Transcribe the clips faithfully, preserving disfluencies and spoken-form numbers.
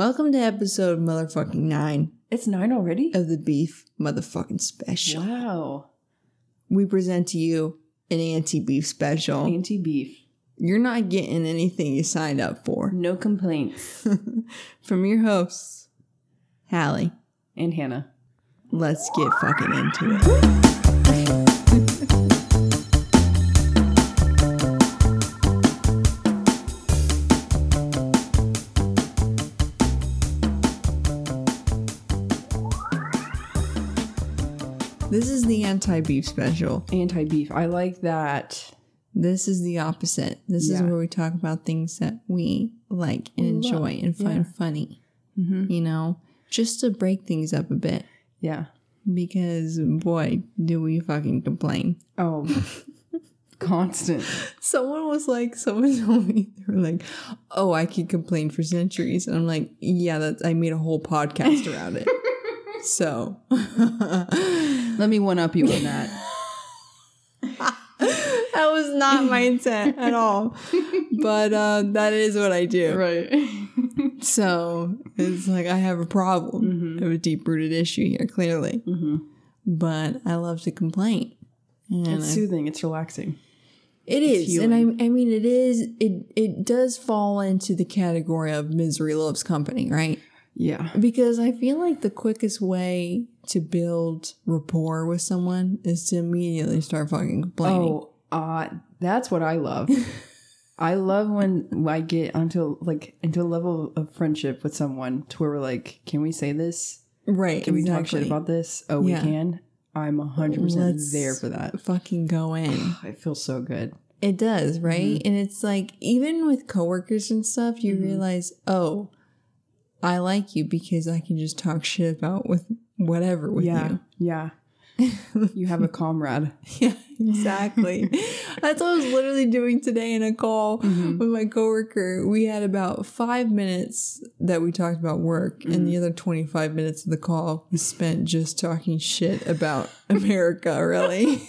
Welcome to episode motherfucking nine. It's nine already? Of the beef motherfucking special. Wow. We present to you an anti-beef special. Anti-beef. You're not getting anything you signed up for. No complaints. From your hosts, Hallie. And Hannah. Let's get fucking into it. This is the anti-beef special. Anti-beef. I like that. This is the opposite. This yeah. is where we talk about things that we like and we enjoy love. and find yeah. funny. Mm-hmm. You know? Just to break things up a bit. Yeah. Because, boy, do we fucking complain. Oh. Constant. Someone was like, someone told me, they were like, oh, I could complain for centuries. And I'm like, yeah, that's, I made a whole podcast around it. So, let me one-up you on that. That was not my intent at all. But uh, that is what I do. Right. So, it's like I have a problem. Mm-hmm. I have a deep-rooted issue here, clearly. Mm-hmm. But I love to complain. And it's I, soothing. It's relaxing. It it's is. Healing. And I I mean, it is. It, it does fall into the category of misery loves company, right? Yeah. Because I feel like the quickest way to build rapport with someone is to immediately start fucking complaining. Oh, uh, that's what I love. I love when I get onto like into a level of friendship with someone to where we're like, can we say this? Right. Can exactly. we talk shit about this? Oh, yeah. We can. I'm one hundred percent Let's there for that. Fucking go in. It feels so good. It does, right? Mm-hmm. And it's like, even with coworkers and stuff, you mm-hmm. realize, oh, I like you because I can just talk shit about with whatever with yeah, you. Yeah. You have a comrade. Yeah, exactly. That's what I was literally doing today in a call mm-hmm. with my coworker. We had about five minutes that we talked about work mm-hmm. and the other twenty-five minutes of the call was spent just talking shit about America, really.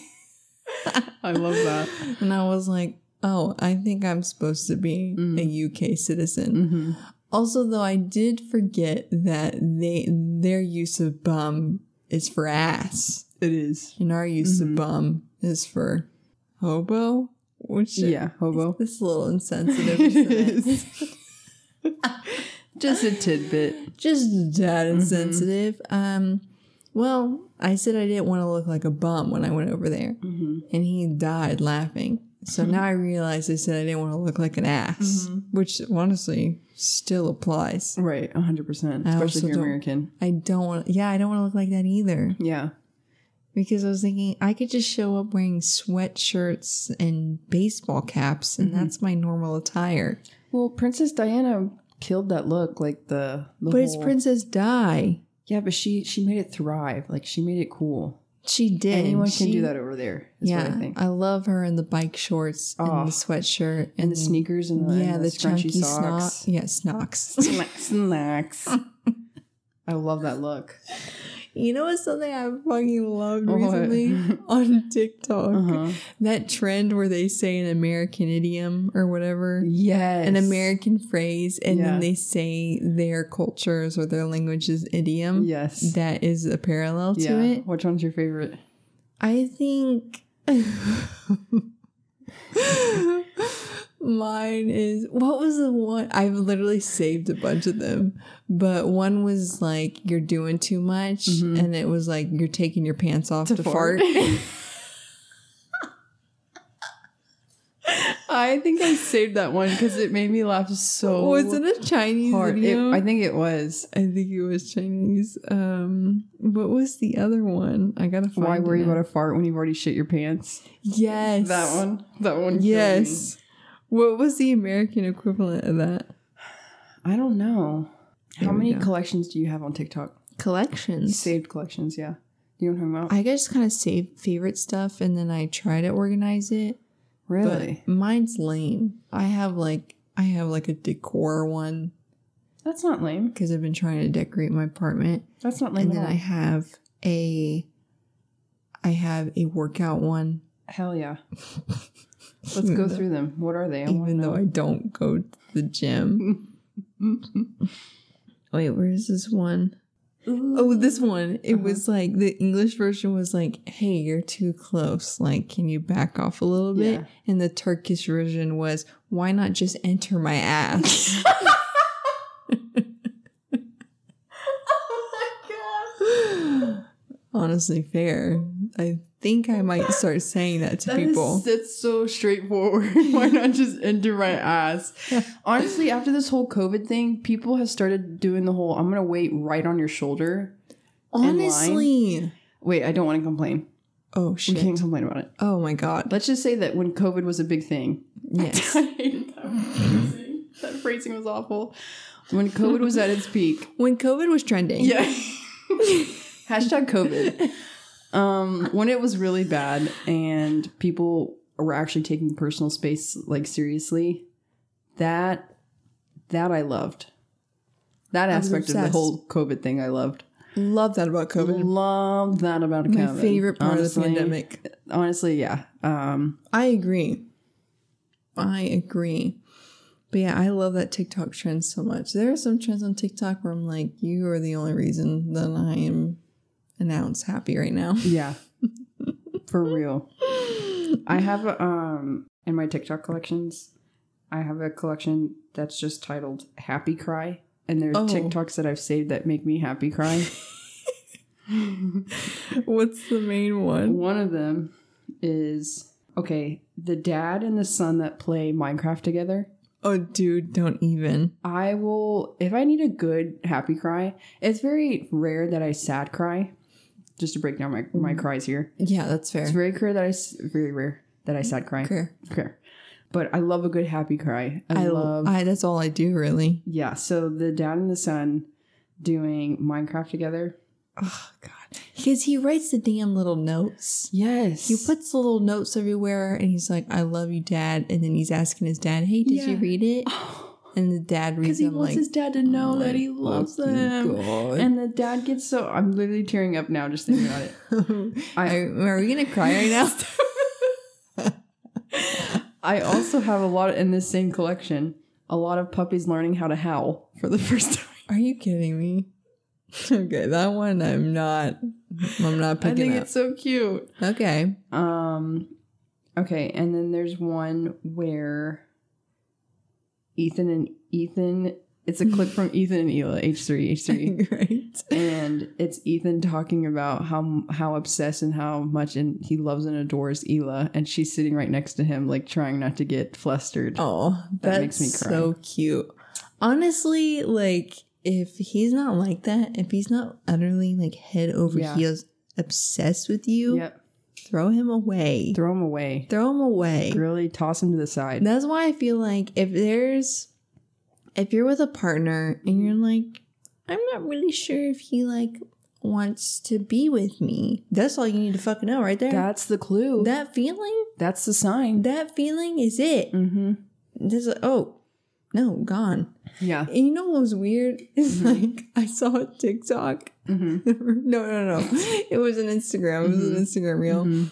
I love that. And I was like, oh, I think I'm supposed to be mm-hmm. a U K citizen. Mm-hmm. Also, though, I did forget that they their use of bum is for ass. It is. And our use mm-hmm. of bum is for hobo? Which yeah, is, hobo. It's a little insensitive. Isn't it is. Just a tidbit. Just that insensitive. Mm-hmm. Um, well, I said I didn't want to look like a bum when I went over there. Mm-hmm. And he died laughing. So mm-hmm. now I realize I said I didn't want to look like an ass, mm-hmm. which honestly still applies. Right, one hundred percent. Especially if you're American. I don't want to, yeah, I don't want to look like that either. Yeah. Because I was thinking I could just show up wearing sweatshirts and baseball caps, and mm-hmm. that's my normal attire. Well, Princess Diana killed that look, like the, the But whole... it's Princess Di. Yeah, but she, she made it thrive. Like, she made it cool. She did. Anyone can she, do that over there. Is yeah, what I think. I love her in the bike shorts oh, and the sweatshirt and, and the sneakers and the yeah, and the, the chunky socks. Sno- yeah, snocks. Snacks. I love that look. You know what's something I fucking loved oh, recently on TikTok? Uh-huh. That trend where they say an American idiom or whatever. Yes. An American phrase. And yeah. then they say their cultures or their language's idiom. Yes. That is a parallel yeah. to it. Which one's your favorite? I think... Mine is, what was the one? I've literally saved a bunch of them, but one was like, you're doing too much. Mm-hmm. And it was like, you're taking your pants off to, to fart. fart. I think I saved that one because it made me laugh so Was it a Chinese hard. Video? It, I think it was. I think it was Chinese. Um, what was the other one? I gotta find it. Why worry about a fart when you've already shit your pants? Yes. That one? That one. Yes. What was the American equivalent of that? I don't know. There How many go. collections do you have on TikTok? Collections? Saved collections, yeah. You know what I'm talking about? I just kind of save favorite stuff and then I try to organize it. Really? But mine's lame. I have like I have like a decor one. That's not lame. Because I've been trying to decorate my apartment. That's not lame. And then I have a I have a workout one. Hell yeah. Let's go through them. What are they? I Even though I don't go to the gym. Wait, where is this one? Ooh. Oh, this one. It uh-huh. was like the English version was like, hey, you're too close. Like, can you back off a little bit? Yeah. And the Turkish version was, why not just enter my ass? Honestly, fair. I think I might start saying that to that people. Is, that's so straightforward. Why not just enter my ass? Honestly, after this whole COVID thing, people have started doing the whole, I'm going to wait right on your shoulder. Honestly. Wait, I don't want to complain. Oh, shit. We can't complain about it. Oh, my God. Let's just say that when COVID was a big thing. Yes. I hated that phrasing. That phrasing was awful. When COVID was at its peak. When COVID was trending. Yeah. Hashtag COVID. Um, when it was really bad and people were actually taking personal space like seriously, that that I loved. That aspect of the whole COVID thing I loved. Love that about COVID. Love that about My COVID. My favorite part honestly, of the pandemic. Honestly, yeah. Um, I agree. I agree. But yeah, I love that TikTok trend so much. There are some trends on TikTok where I'm like, you are the only reason that I am an ounce happy right now. Yeah. For real. I have, um, in my TikTok collections, I have a collection that's just titled Happy Cry. And there are oh. TikToks that I've saved that make me happy cry. What's the main one? One of them is, okay, the dad and the son that play Minecraft together. Oh, dude, don't even. I will, if I need a good happy cry, it's very rare that I sad cry, just to break down my, my cries here. Yeah, that's fair. It's very rare that I, very rare that I sad cry. Fair. Fair. But I love a good happy cry. I, I love. I, that's all I do, really. Yeah, so the dad and the son doing Minecraft together. Oh, God. Because he writes the damn little notes. Yes. He puts the little notes everywhere, and he's like, I love you, Dad. And then he's asking his dad, hey, did yeah. you read it? And the dad reads it. Because he wants like, his dad to know oh that he loves him. God. And the dad gets so... I'm literally tearing up now just thinking about it. I, are we going to cry right now? I also have a lot, in this same collection, a lot of puppies learning how to howl for the first time. Are you kidding me? Okay, that one I'm not I'm not picking up. I think up. It's so cute. Okay. Um okay, and then there's one where Ethan and Ethan it's a clip from Ethan and Hila, H three. Great. And it's Ethan talking about how how obsessed and how much and he loves and adores Hila, and she's sitting right next to him like trying not to get flustered. Oh, that that's makes me cry. So cute. Honestly, like if he's not like that, if he's not utterly like head over yeah. heels obsessed with you, yep. throw him away. Throw him away. Throw him away. Really toss him to the side. That's why I feel like if there's, if you're with a partner and you're like, I'm not really sure if he like wants to be with me. That's all you need to fucking know right there. That's the clue. That feeling. That's the sign. That feeling is it. Mm-hmm. This is, oh, no, gone. Yeah. And you know what was weird? It's mm-hmm. like I saw a TikTok. Mm-hmm. no, no, no. It was an Instagram. It was mm-hmm. an Instagram reel. Mm-hmm.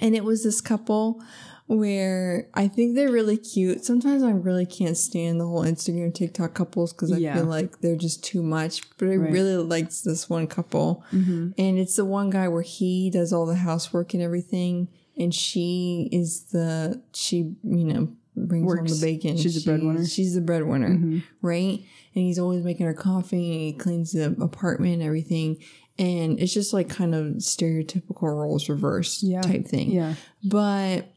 And it was this couple where I think they're really cute. Sometimes I really can't stand the whole Instagram TikTok couples because I yeah. feel like they're just too much. But I right. really liked this one couple. Mm-hmm. And it's the one guy where he does all the housework and everything. And she is the, she, you know, brings Works. home the bacon. She's she, a breadwinner. She's the breadwinner, mm-hmm. right? And he's always making her coffee. And he cleans the apartment and everything. And it's just like kind of stereotypical roles reversed yeah. type thing. Yeah. But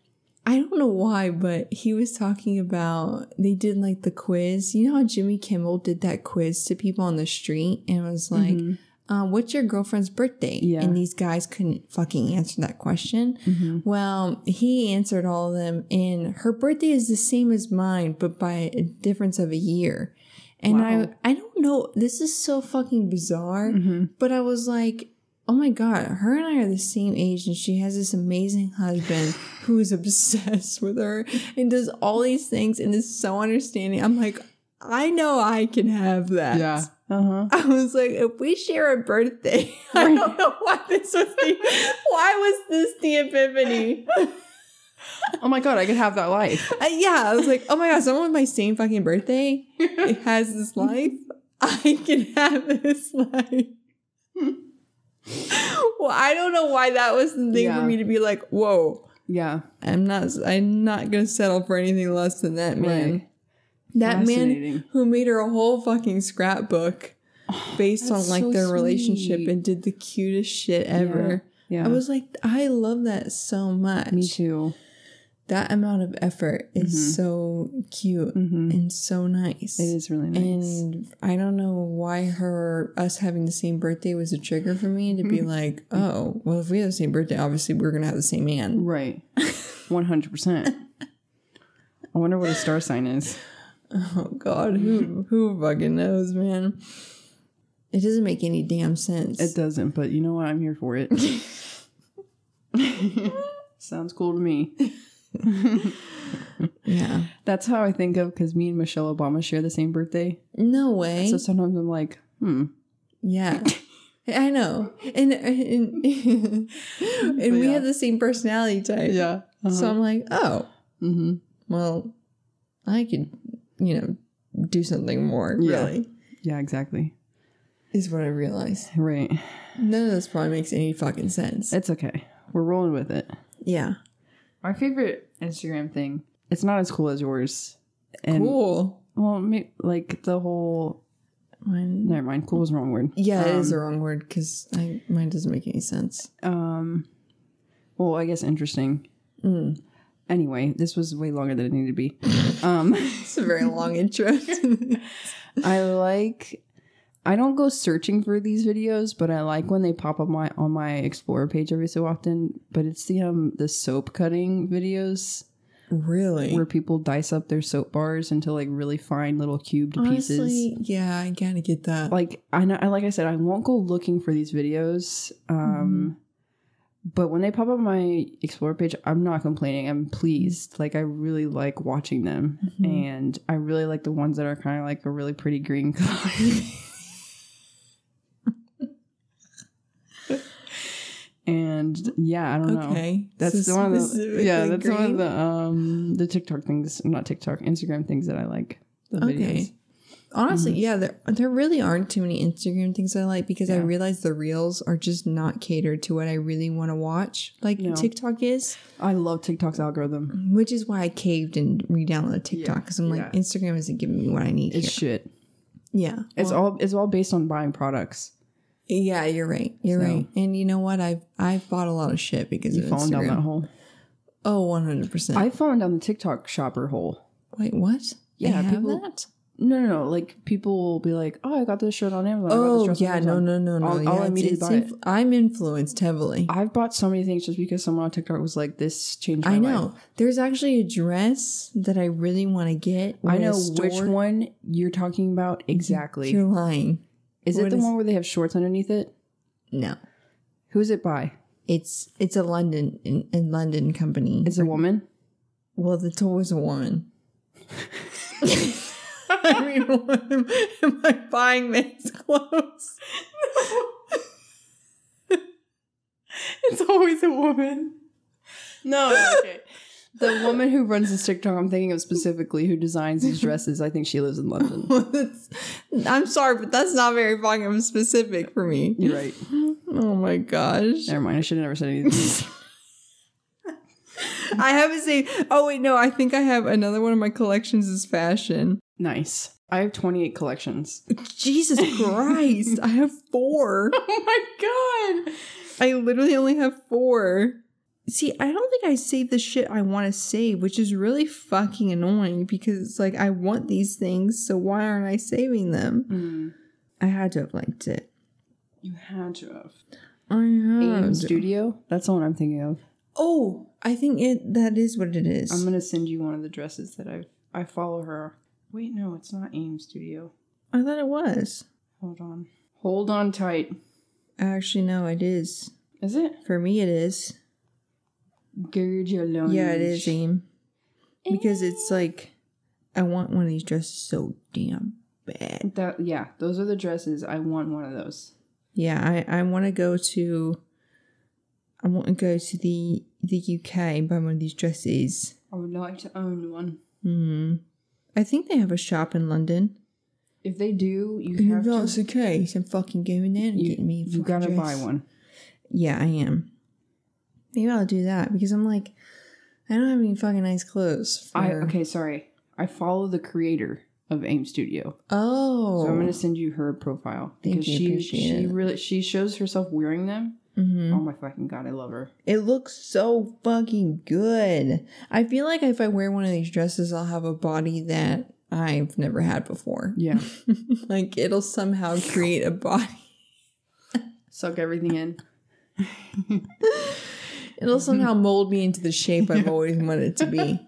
I don't know why, but he was talking about they did like the quiz. You know how Jimmy Kimmel did that quiz to people on the street and was like, mm-hmm. Uh, what's your girlfriend's birthday? Yeah. And these guys couldn't fucking answer that question. Mm-hmm. Well, he answered all of them. And her birthday is the same as mine, but by a difference of a year. And wow. I I don't know. This is so fucking bizarre. Mm-hmm. But I was like, oh, my God. Her and I are the same age. And she has this amazing husband who is obsessed with her and does all these things and is so understanding. I'm like, I know I can have that. Yeah. Uh-huh. I was like, if we share a birthday, right. I don't know why this was the, why was this the epiphany? Oh my God, I could have that life. Uh, yeah, I was like, oh my God, someone with my same fucking birthday it has this life. I can have this life. Well, I don't know why that was the thing yeah. for me to be like, whoa. Yeah. I'm not I'm not going to settle for anything less than that man. Right. That man who made her a whole fucking scrapbook oh, based on like so their sweet. relationship and did the cutest shit ever. Yeah. yeah. I was like, I love that so much. Me too. That amount of effort is mm-hmm. so cute mm-hmm. and so nice. It is really nice. And I don't know why her, us having the same birthday was a trigger for me to be mm-hmm. like, oh, well, if we have the same birthday, obviously we're going to have the same man. Right. one hundred percent. I wonder what a star sign is. Oh, God. Who, who fucking knows, man? It doesn't make any damn sense. It doesn't, but you know what? I'm here for it. Sounds cool to me. Yeah, that's how I think of, because me and Michelle Obama share the same birthday. No way. So sometimes I'm like, hmm. Yeah, I know, and and, and yeah. we have the same personality type. Yeah, uh-huh. So I'm like, oh, mm-hmm. well, I could, you know, do something more. Yeah. Really? Yeah, exactly. Is what I realized. Right. None of this probably makes any fucking sense. It's okay. We're rolling with it. Yeah. My favorite Instagram thing, it's not as cool as yours. And, cool? Well, maybe, like the whole... Mine, never mind. Cool is the wrong word. Yeah, um, it is the wrong word because mine doesn't make any sense. Um, Well, I guess interesting. Mm. Anyway, this was way longer than it needed to be. Um, It's a very long intro. I like... I don't go searching for these videos, but I like when they pop up my on my Explorer page every so often. But it's the um the soap cutting videos, really, where people dice up their soap bars into like really fine little cubed Honestly, pieces. Yeah, I gotta get that. Like I know, like I said, I won't go looking for these videos. Um, mm. But when they pop up on my Explorer page, I'm not complaining. I'm pleased. Like I really like watching them, mm-hmm. and I really like the ones that are kind of like a really pretty green color. And yeah, I don't okay. know. Okay, that's so one of the yeah, that's green? one of the um the TikTok things, not TikTok, Instagram things that I like. The okay, videos. Honestly, mm-hmm. yeah, there there really aren't too many Instagram things I like because yeah. I realize the reels are just not catered to what I really want to watch, like no. TikTok is. I love TikTok's algorithm, which is why I caved and re-downloaded TikTok because yeah. I'm like yeah. Instagram isn't giving me what I need. It's here. shit. Yeah, it's well, all it's all based on buying products. Yeah, you're right. You're so, right. And you know what? I've I've bought a lot of shit because you've of fallen Instagram. down that hole. Oh, one hundred percent. I've fallen down the TikTok shopper hole. Wait, what? Yeah, they people. Have that? No, no, no. Like people will be like, "Oh, I got this shirt on Amazon." Oh, I got this yeah, on Amazon. no, no, no, I'll, no. I'll yeah, immediately buy inf- it. I'm influenced heavily. I've bought so many things just because someone on TikTok was like, "This changed my life." I know. Life. There's actually a dress that I really want to get. I know which one you're talking about exactly. You're lying. Is what it the is, one where they have shorts underneath it? No. Who is it by? It's it's a London in, in London company. It's a woman? Well, it's always a woman. I mean, why am, am I buying this clothes? No. It's always a woman. No, it's okay. The woman who runs this TikTok I'm thinking of specifically, who designs these dresses, I think she lives in London. I'm sorry, but that's not very fucking specific for me. You're right. Oh my gosh. Never mind. I should have never said anything. I haven't seen. Oh wait, no. I think I have another one of my collections is fashion. Nice. I have twenty-eight collections. Jesus Christ. I have four. Oh my God. I literally only have four. See, I don't think I save the shit I want to save, which is really fucking annoying because it's like I want these things, so why aren't I saving them? Mm. I had to have liked it. You had to have. I had. AIM Studio? That's the one I'm thinking of. Oh, I think it that is what it is. I'm going to send you one of the dresses that I've, I follow her. Wait, no, it's not AIM Studio. I thought it was. Hold on. Hold on tight. Actually, no, it is. Is it? For me, it is. Gird your loins. Yeah, it is AIM. Because it's like, I want one of these dresses so damn bad. That, yeah, those are the dresses. I want one of those. Yeah, I, I want to go to, I want to go to the the U K and buy one of these dresses. I would like to own one. Hmm. I think they have a shop in London. If they do, you if have to. If that's the case, I'm fucking going in and getting me. You gotta dress. Buy one. Yeah, I am. Maybe I'll do that because I'm like, I don't have any fucking nice clothes. For... I okay, sorry. I follow the creator of AIM Studio. Oh, so I'm gonna send you her profile because Thank you, she she it. really she shows herself wearing them. Mm-hmm. Oh my fucking god, I love her. It looks so fucking good. I feel like if I wear one of these dresses, I'll have a body that I've never had before. Yeah. Like it'll somehow create a body. Suck everything in. It'll somehow mold me into the shape I've always wanted to be.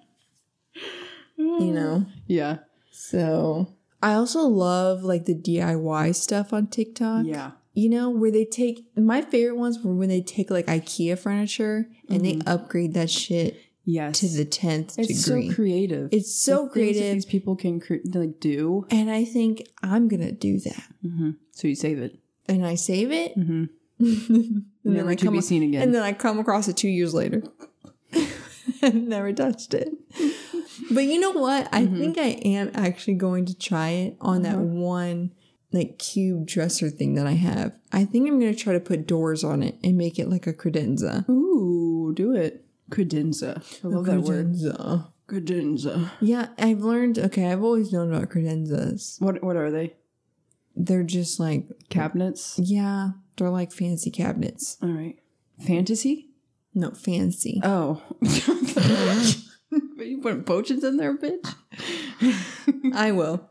You know? Yeah. So I also love like the D I Y stuff on TikTok. Yeah. You know, where they take, my favorite ones were when they take like IKEA furniture and mm-hmm. they upgrade that shit. Yes. To the tenth degree. It's so creative. It's so the creative. Things that these people can cre- like do. And I think I'm going to do that. Mm-hmm. So you save it. And I save it. Mm-hmm. and never then I to come be ac- seen again. And then I come across it two years later. And never touched it. But you know what? I mm-hmm. think I am actually going to try it on that mm-hmm. one like cube dresser thing that I have. I think I'm going to try to put doors on it and make it like a credenza. Ooh, do it. Credenza. I love that word. Credenza. Credenza. Yeah, I've learned. Okay, I've always known about credenzas. What What are they? They're just like cabinets. Yeah, they're like fancy cabinets. All right. Fantasy? No, fancy. Oh. You put potions in there, bitch. I will.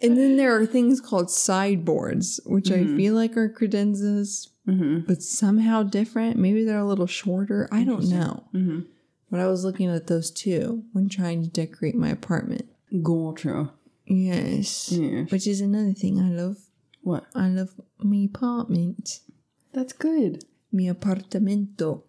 And then there are things called sideboards, which mm-hmm. I feel like are credenzas. Mm-hmm. But somehow different. Maybe they're a little shorter. I don't know. Mm-hmm. But I was looking at those two when trying to decorate my apartment. Gotcha. Yes. yes. Which is another thing I love. What? I love my apartment. That's good. Mi apartamento.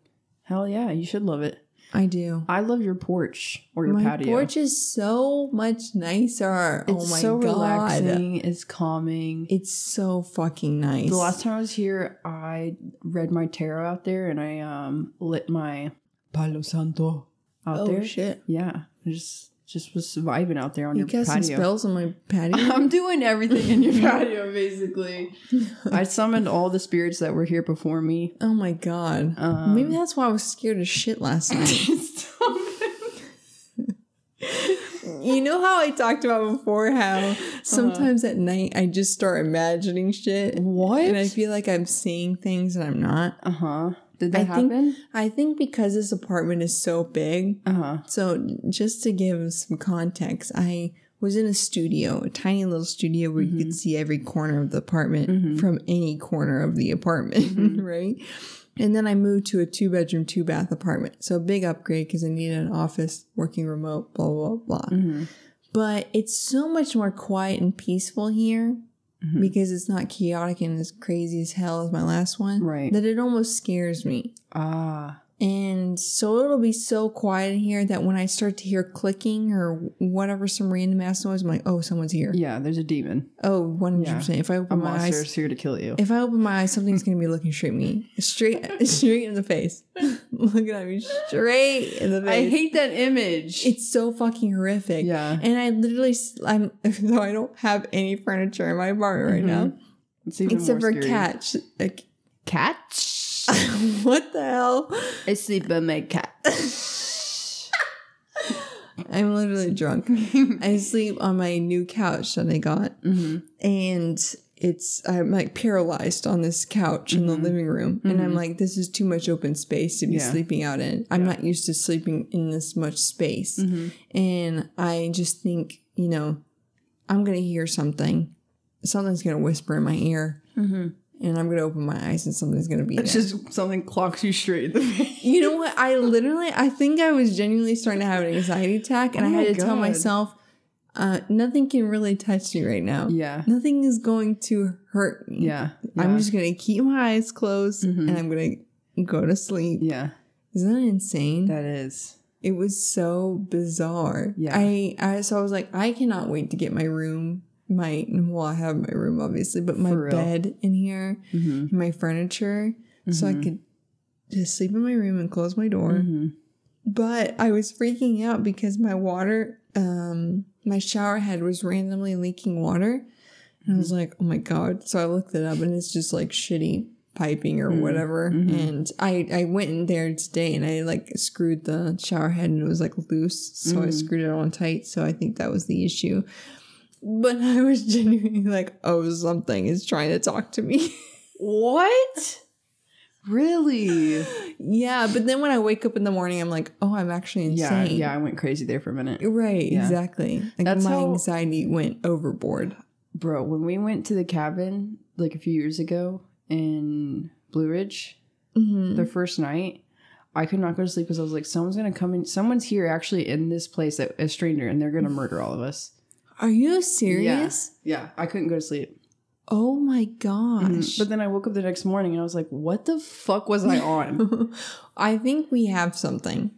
Hell yeah. You should love it. I do. I love your porch or your my patio. My porch is so much nicer. It's oh my so God. Relaxing. It's calming. It's so fucking nice. The last time I was here, I read my tarot out there and I um lit my Palo Santo out oh, there. Oh shit! Yeah, I just just was vibing out there on you your patio. You cast some spells on my patio. I'm doing everything in your patio, basically. I summoned all the spirits that were here before me. Oh my god! Um, Maybe that's why I was scared as shit last night. You know how I talked about before how sometimes uh-huh. at night I just start imagining shit. What? And I feel like I'm seeing things and I'm not. Uh-huh. Did that I happen? Think, I think because this apartment is so big. Uh-huh. So just to give some context, I was in a studio, a tiny little studio where mm-hmm. you could see every corner of the apartment mm-hmm. from any corner of the apartment, mm-hmm. right? And then I moved to a two-bedroom, two-bath apartment. So a big upgrade because I needed an office, working remote, blah, blah, blah. Mm-hmm. But it's so much more quiet and peaceful here mm-hmm. because it's not chaotic and as crazy as hell as my last one. Right. That it almost scares me. Ah. And so it'll be so quiet in here that when I start to hear clicking or whatever, some random ass noise, I'm like, oh, someone's here. Yeah, there's a demon. Oh, one hundred percent. Yeah. If I open a my eyes, a monster's here to kill you. If I open my eyes, something's going to be looking straight at me. Straight, straight in the face. Looking at me straight in the face. I hate that image. It's so fucking horrific. Yeah. And I literally, I'm, though I don't have any furniture in my apartment right mm-hmm. now. It's even except more for catch. A catch? What the hell? I sleep on my cat. I'm literally drunk. I sleep on my new couch that I got. Mm-hmm. And it's, I'm like paralyzed on this couch mm-hmm. in the living room. Mm-hmm. And I'm like, this is too much open space to be yeah. sleeping out in. I'm yeah. not used to sleeping in this much space. Mm-hmm. And I just think, you know, I'm going to hear something. Something's going to whisper in my ear. Mm-hmm. And I'm going to open my eyes and something's going to be it's there. Just something clocks you straight in the face. You know what? I literally, I think I was genuinely starting to have an anxiety attack. And oh I had to God. tell myself, uh, nothing can really touch me right now. Yeah. Nothing is going to hurt me. Yeah. yeah. I'm just going to keep my eyes closed mm-hmm. and I'm going to go to sleep. Yeah. Isn't that insane? That is. It was so bizarre. Yeah. I, I So I was like, I cannot wait to get my room. My, well, I have my room, obviously, but my bed in here, mm-hmm. my furniture, mm-hmm. so I could just sleep in my room and close my door. Mm-hmm. But I was freaking out because my water um, my shower head was randomly leaking water. And I was like, oh my God. So I looked it up and it's just like shitty piping or mm-hmm. whatever. Mm-hmm. And I, I went in there today and I like screwed the shower head and it was like loose. So mm-hmm. I screwed it on tight. So I think that was the issue. But I was genuinely like, oh, something is trying to talk to me. What? Really? Yeah. But then when I wake up in the morning, I'm like, oh, I'm actually insane. Yeah, yeah I went crazy there for a minute. Right. Yeah. Exactly. Like That's my how- anxiety went overboard. Bro, when we went to the cabin like a few years ago in Blue Ridge, mm-hmm. the first night, I could not go to sleep because I was like, someone's going to come in. Someone's here actually in this place, that, a stranger, and they're going to murder all of us. Are you serious? Yeah. yeah. I couldn't go to sleep. Oh my gosh. Mm-hmm. But then I woke up the next morning and I was like, what the fuck was I on? I think we have something.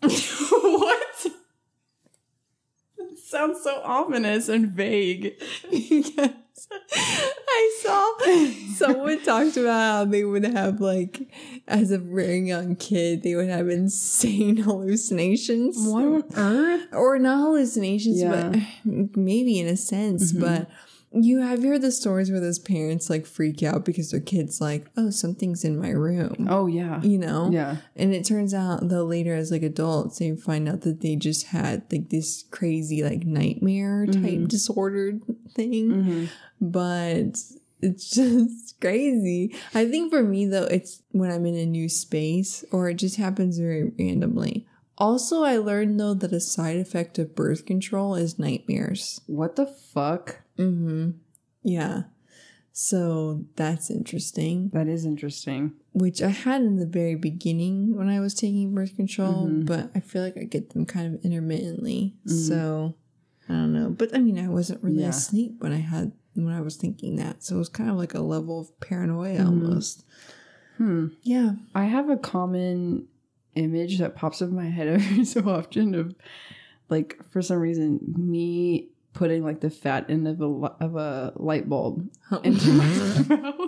What? Sounds so ominous and vague. Yes. I saw someone talked about how they would have, like, as a very young kid, they would have insane hallucinations. What on earth? Or not hallucinations, yeah. but maybe in a sense. Mm-hmm. But you have heard the stories where those parents, like, freak out because their kid's like, oh, something's in my room. Oh, yeah. You know? Yeah. And it turns out, though, later as, like, adults, they find out that they just had, like, this crazy, like, nightmare-type mm-hmm. disordered thing. Mm-hmm. But it's just crazy. I think for me, though, it's when I'm in a new space or it just happens very randomly. Also, I learned, though, that a side effect of birth control is nightmares. What the fuck? Mm-hmm. Yeah. So that's interesting. That is interesting. Which I had in the very beginning when I was taking birth control, mm-hmm. but I feel like I get them kind of intermittently. Mm-hmm. So I don't know. But I mean, I wasn't really yeah. asleep when I had when I was thinking that. So it was kind of like a level of paranoia mm-hmm. almost. Hmm. Yeah. I have a common image that pops up in my head every so often of, like, for some reason, me putting, like, the fat end of a li- of a light bulb oh. into my mouth.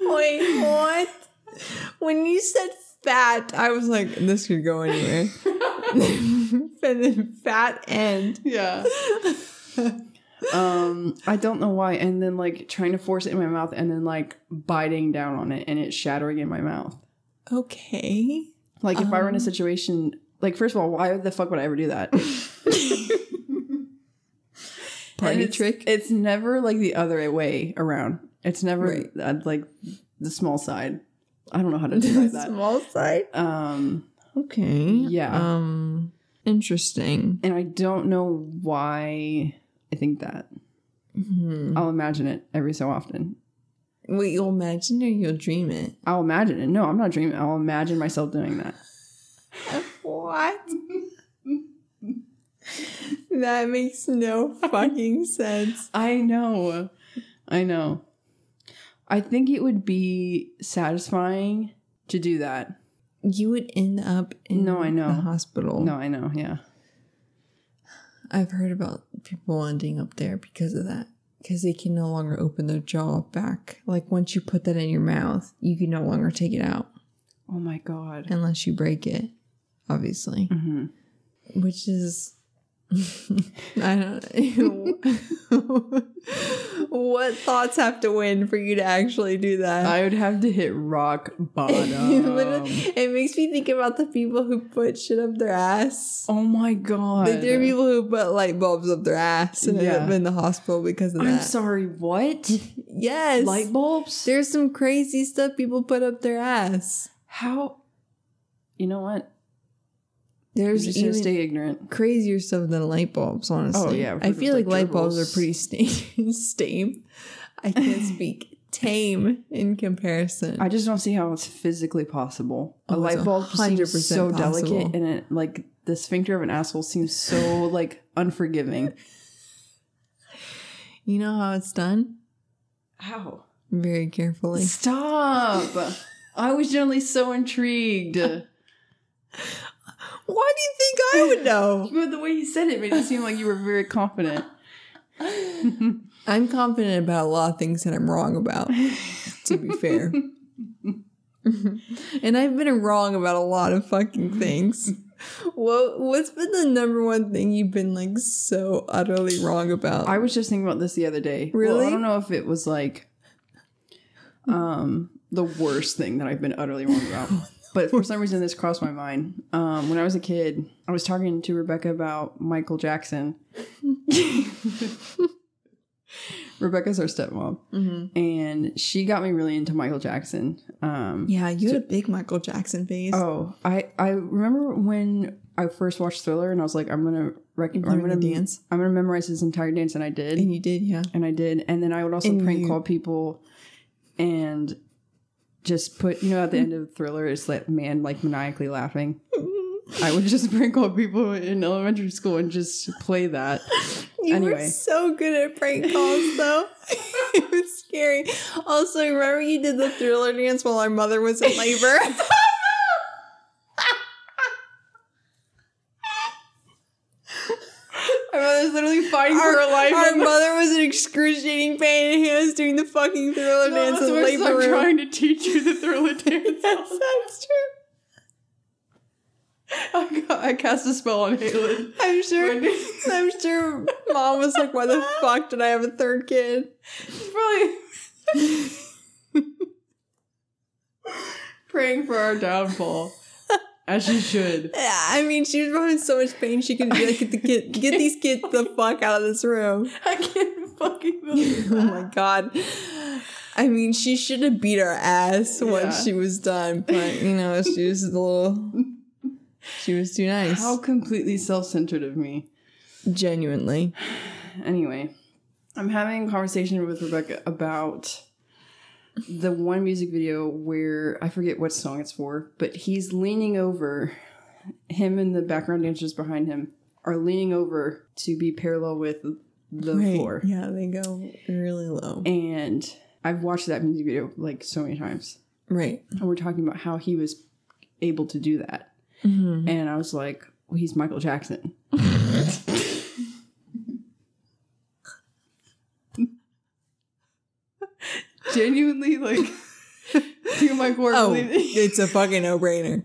Wait, what? When you said fat, I was like, this could go anywhere. And then fat end. Yeah. um I don't know why, and then like trying to force it in my mouth and then like biting down on it and it shattering in my mouth. Okay. Like if um, I were in a situation, like, first of all, why the fuck would I ever do that? Party it's, trick. It's never like the other way around. It's never right. like the small side. I don't know how to do that. Small side. Um okay. Yeah. Um interesting. And I don't know why I think that. Mm-hmm. I'll imagine it every so often. Wait, you'll imagine or you'll dream it? I'll imagine it. No, I'm not dreaming. I'll imagine myself doing that. What? That makes no fucking sense. I know. I know. I think it would be satisfying to do that. You would end up in no, I know. the hospital. No, I know. Yeah. I've heard about people ending up there because of that. Because they can no longer open their jaw back. Like, once you put that in your mouth, you can no longer take it out. Oh, my God. Unless you break it, obviously. Mm-hmm. Which is... I don't... What thoughts have to win for you to actually do that? I would have to hit rock bottom. It, it makes me think about the people who put shit up their ass. Oh my God. Like, there are people who put light bulbs up their ass and yeah. end up in the hospital because of I'm that. I'm sorry, what? Yes. Light bulbs? There's some crazy stuff people put up their ass. How? You know what? There's just even stay ignorant. Crazier stuff than light bulbs, honestly. Oh, yeah. I feel like, like light bulbs are pretty st- tame. I can't speak tame in comparison. I just don't see how it's physically possible. Oh, a light bulb seems so possible. Delicate, and it, like, the sphincter of an asshole seems so, like, unforgiving. You know how it's done? How? Very carefully. Stop! I was generally so intrigued. Why do you think I would know? But the way you said it made it seem like you were very confident. I'm confident about a lot of things that I'm wrong about, to be fair. And I've been wrong about a lot of fucking things. Well, what's been the number one thing you've been like so utterly wrong about? I was just thinking about this the other day. Really? Well, I don't know if it was like um, the worst thing that I've been utterly wrong about. But for some reason, this crossed my mind. Um, when I was a kid, I was talking to Rebecca about Michael Jackson. Rebecca's our stepmom. Mm-hmm. And she got me really into Michael Jackson. Um, yeah, you had so, a big Michael Jackson phase. Oh, I, I remember when I first watched Thriller and I was like, I'm going to rec- I'm gonna dance. I'm going to memorize his entire dance. And I did. And you did, yeah. And I did. And then I would also and prank you- call people and... Just put, you know, at the end of Thriller, it's like, man, like, maniacally laughing. I would just prank call people in elementary school and just play that. You anyway. were so good at prank calls, though. It was scary. Also, remember you did the Thriller dance while our mother was in labor? My mother's literally fighting our, for her life. Our mother was in excruciating pain and Hannah's doing the fucking Thriller no, dance in the labor room. I'm trying to teach you the Thriller dance. Yes, that's true. I, got, I cast a spell on Halen. I'm sure. I'm sure Mom was like, why the fuck did I have a third kid? She's probably praying for our downfall. As she should. Yeah, I mean, she was probably in so much pain she couldn't be like, get, the kid, get these kids the fuck out of this room. I can't fucking believe that. Oh my God. I mean, she should have beat our ass yeah. once she was done, but, you know, she was a little... She was too nice. How completely self-centered of me. Genuinely. Anyway, I'm having a conversation with Rebecca about... the one music video where I forget what song it's for, but he's leaning over, him and the background dancers behind him are leaning over to be parallel with the right. floor. Yeah, they go really low. And I've watched that music video like so many times. Right. And we're talking about how he was able to do that. Mm-hmm. And I was like, well, he's Michael Jackson. Genuinely, like, to my core. Oh, it's a fucking no-brainer.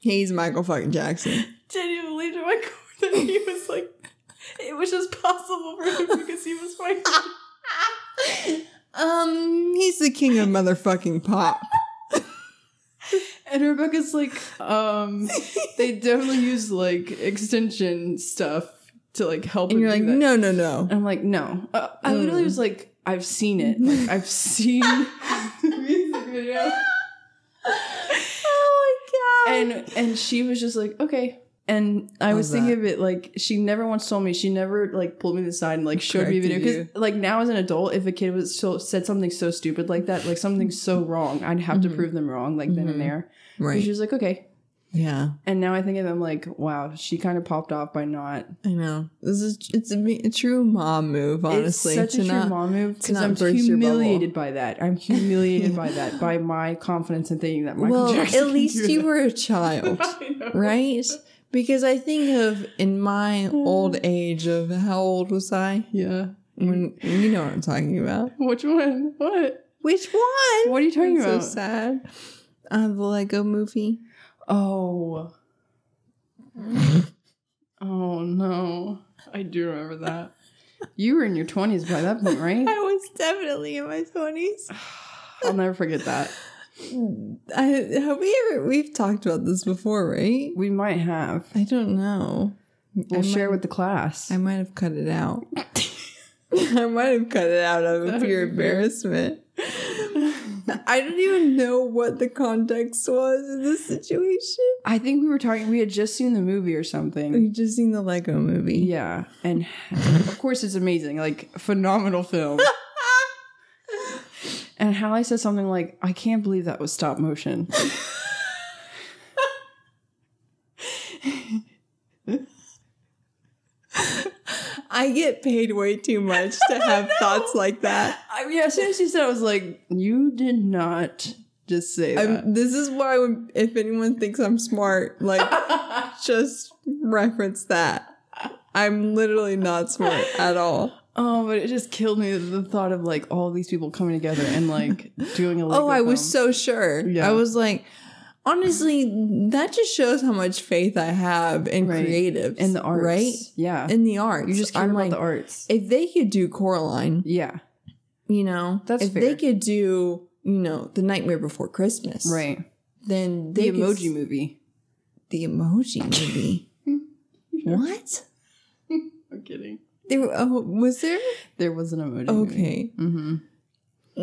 He's Michael fucking Jackson. Genuinely, to my core, that he was like, it was just possible for him because he was Michael. um, he's the king of motherfucking pop. And Rebecca's like, um, they definitely use like extension stuff to like help. And you're like, that. no, no, no. And I'm like, no. Uh, I mm. literally was like. I've seen it. Like, I've seen the music video. Oh my God. And and she was just like, okay. And I Love was thinking that. of it like, she never once told me. She never like pulled me to the side and like showed Corrected me a video. Because like now as an adult, if a kid was so said something so stupid like that, like something so wrong, I'd have mm-hmm. to prove them wrong like mm-hmm. then and there. Right. And she was like, okay. Yeah. And now I think of them like, wow, she kind of popped off by not. I know. This is It's a, a true mom move, honestly. It's such a not, true mom move because I'm humiliated by that. I'm humiliated by that, by my confidence in thinking that Michael well, Jackson. Well, at least you that. were a child, right? Because I think of in my old age of how old was I? Yeah. When You know what I'm talking about. Which one? What? Which one? What are you talking I'm about? so sad. Uh, the Lego movie. Oh. Oh, no. I do remember that. You were in your twenties by that point, right? I was definitely in my twenties. I'll never forget that. I have we ever, We've talked about this before, right? We might have. I don't know. We'll I share might, with the class. I might have cut it out. I might have cut it out out of pure embarrassment. I don't even know what the context was in this situation. I think we were talking, we had just seen the movie or something. We had just seen the Lego movie. Yeah. And of course it's amazing. Like, phenomenal film. And Hallie said something like, I can't believe that was stop motion. I get paid way too much to have no. thoughts like that. I mean, as soon as you said it, I was like, you did not just say that. I'm, this is why when, if anyone thinks I'm smart, like, just reference that. I'm literally not smart at all. Oh, but it just killed me, the thought of like all these people coming together and like doing a Lego. Oh, I film. was so sure. Yeah. I was like, honestly, that just shows how much faith I have in right. creatives. In the arts. Right? Yeah. In the arts. You just care I'm about like, the arts. If they could do Coraline. Yeah. You know? That's If fair. They could do, you know, The Nightmare Before Christmas. Right. Then they The Emoji could, Movie. The Emoji Movie? What? I'm kidding. There oh, was there? There was an emoji movie. Okay. Mm-hmm.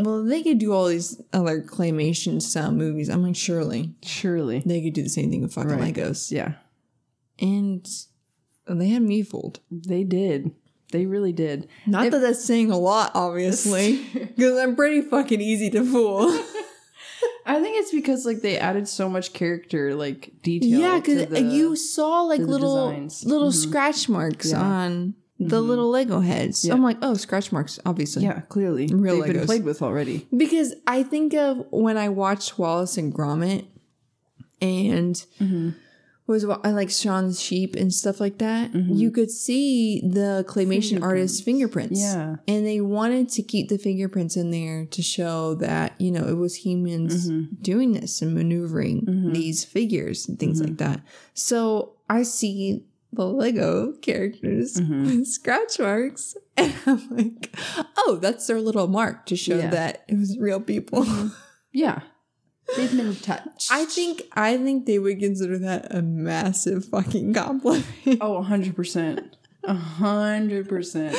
Well, they could do all these other claymation style movies. I'm like, surely. Surely. They could do the same thing with fucking right. Legos. Yeah. And they had me fooled. They did. They really did. Not if, that that's saying a lot, obviously. Because I'm pretty fucking easy to fool. I think it's because, like, they added so much character, like, detail. Yeah, because you saw, like, little, little mm-hmm. scratch marks yeah. on... The mm-hmm. little Lego heads. Yeah. I'm like, oh, scratch marks, obviously. Yeah, clearly. Real They've Legos. Been played with already. Because I think of when I watched Wallace and Gromit and mm-hmm. was I like Shaun's Sheep and stuff like that, mm-hmm. you could see the claymation artist's fingerprints. Yeah. And they wanted to keep the fingerprints in there to show that, you know, it was humans mm-hmm. doing this and maneuvering mm-hmm. these figures and things mm-hmm. like that. So I see... the Lego characters mm-hmm. with scratch marks. And I'm like, oh, that's their little mark to show yeah. that it was real people. Yeah. They've been touched. I think I think they would consider that a massive fucking compliment. Oh, one hundred percent. one hundred percent.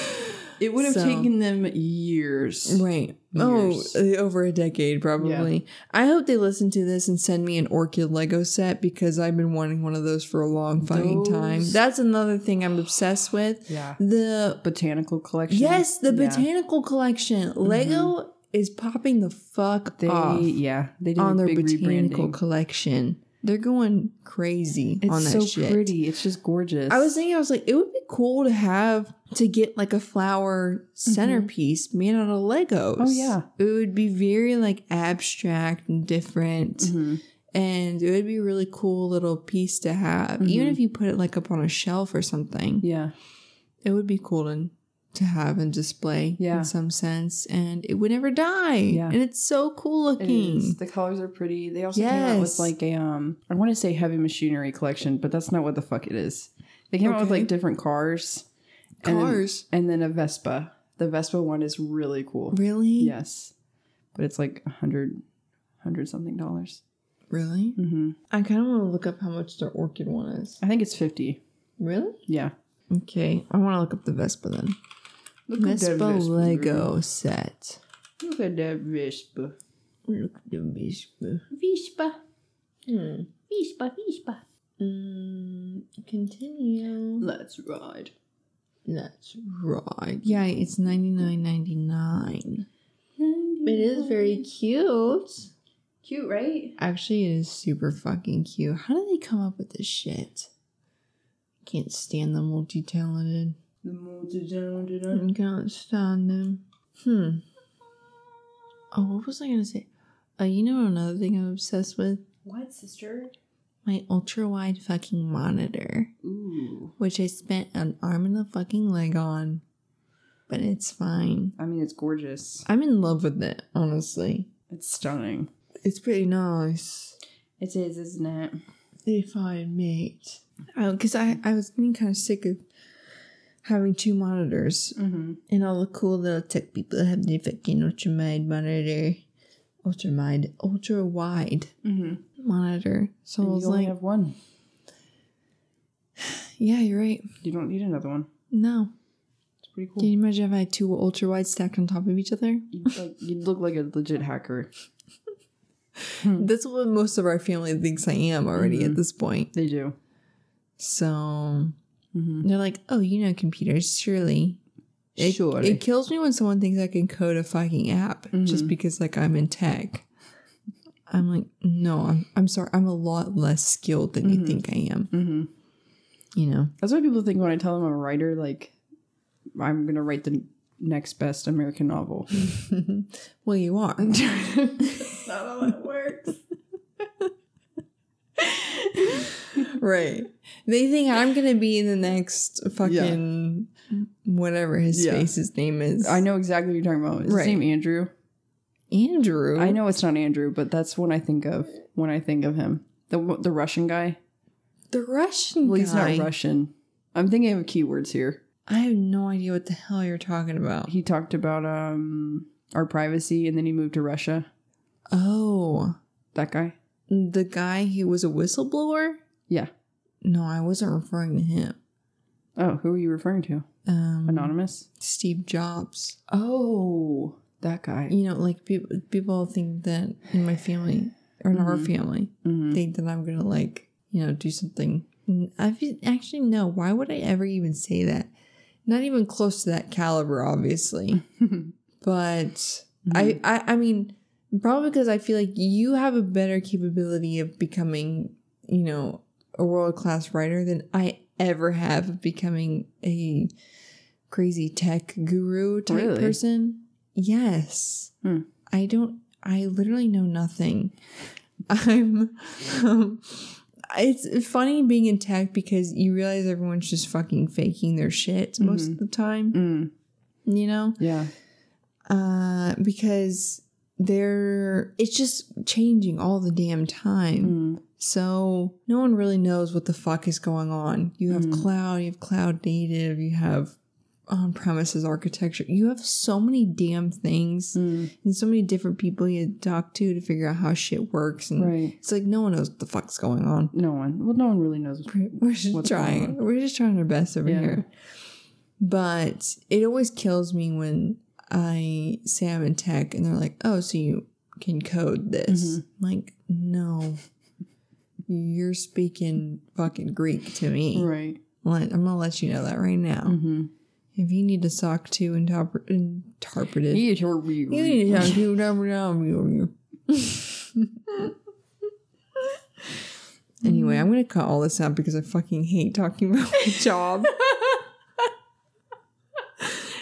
It would have so, taken them years. Right. Years. Oh, over a decade, probably. Yeah. I hope they listen to this and send me an orchid Lego set because I've been wanting one of those for a long fucking those. time. That's another thing I'm obsessed with. Yeah. The botanical collection. Yes, the yeah. botanical collection. Mm-hmm. Lego is popping the fuck they, off. Yeah. They did on their big botanical rebranding. collection. They're going crazy it's on that so shit. It's so pretty. It's just gorgeous. I was thinking, I was like, it would be cool to have, to get like a flower centerpiece mm-hmm. made out of Legos. Oh, yeah. It would be very like abstract and different. Mm-hmm. And it would be a really cool little piece to have. Mm-hmm. Even if you put it like up on a shelf or something. Yeah. It would be cool to, to have and display yeah. in some sense. And it would never die. Yeah. And it's so cool looking. It is. The colors are pretty. They also yes. came out with like a, um, I want to say heavy machinery collection, but that's not what the fuck it is. They came okay. out with like different cars. Cars. And then, and then a Vespa. The Vespa one is really cool. Really? Yes. But it's like a hundred, hundred something dollars. Really? Mm-hmm. I kind of want to look up how much their orchid one is. I think it's fifty. Really? Yeah. Okay. I want to look up the Vespa then. Look Vespa, at that Vespa Lego room. set. Look at that Vespa. Look at the Vespa. Vespa. Hmm. Vespa, Vespa. Mm, continue. Let's ride. That's right. Yeah, it's ninety-nine ninety-nine. It is very cute. Cute, right? Actually, it is super fucking cute. How do they come up with this shit? I can't stand the multi-talented. The multi-talented. I can't stand them. Hmm. Oh, what was I going to say? Uh, you know another thing I'm obsessed with? What, sister? My ultra-wide fucking monitor. Ooh. Which I spent an arm and a fucking leg on. But it's fine. I mean, it's gorgeous. I'm in love with it, honestly. It's stunning. It's pretty nice. It is, isn't it? If I mate. Oh, because I, I was getting kind of sick of having two monitors. Mm-hmm. And all the cool little tech people have the fucking ultra-wide monitor. Ultra wide, ultra wide mm-hmm. monitor. So and I was you only like, have one. Yeah, you're right. You don't need another one. No, it's pretty cool. Can you imagine if I had two ultra wide stacked on top of each other? You'd, like, you'd look like a legit hacker. That's what most of our family thinks I am already mm-hmm. at this point. They do. So mm-hmm. they're like, "Oh, you know computers, surely." It, sure. It kills me when someone thinks I can code a fucking app mm-hmm. just because, like, I'm in tech. I'm like, no, I'm, I'm sorry. I'm a lot less skilled than mm-hmm. you think I am. Mm-hmm. You know? That's what people think when I tell them I'm a writer. Like, I'm going to write the next best American novel. Well, you are. That's not how it works. Right. They think I'm going to be in the next fucking... Yeah. whatever his yeah. face's name is. I know exactly what you're talking about. Is right. his name Andrew? Andrew? I know it's not Andrew, but that's what I think of when I think of him. The the Russian guy? The Russian well, guy? Well, he's not Russian. I'm thinking of keywords here. I have no idea what the hell you're talking about. He talked about um our privacy, and then he moved to Russia. Oh. That guy? The guy who was a whistleblower? Yeah. No, I wasn't referring to him. Oh, who are you referring to? Um, Anonymous? Steve Jobs. Oh, that guy. You know, like, people, people think that in my family, or in mm-hmm. our family, mm-hmm. think that I'm going to, like, you know, do something. I've actually, no, why would I ever even say that? Not even close to that caliber, obviously. But mm-hmm. I, I, I mean, probably because I feel like you have a better capability of becoming, you know, a world-class writer than I ever have of becoming a crazy tech guru type really? person. Yes. Hmm. I don't, I literally know nothing. I'm, um, it's funny being in tech because you realize everyone's just fucking faking their shit mm-hmm. most of the time. Mm. You know? Yeah. Uh, because they're, it's just changing all the damn time. Mm. So no one really knows what the fuck is going on. You have mm. cloud, you have cloud native, you have on-premises architecture. You have so many damn things mm. and so many different people you talk to to figure out how shit works. And right. it's like no one knows what the fuck's going on. No one. Well, no one really knows what's going on. We're just trying. We're just trying our best over yeah. here. But it always kills me when I say I'm in tech and they're like, oh, so you can code this. Mm-hmm. I'm like, no. You're speaking fucking Greek to me. Right. I'm going to let you know that right now. Mm-hmm. If you need to sock to interpret interpreted. You need to you need to sock to interpreted. Anyway, I'm going to cut all this out because I fucking hate talking about my job.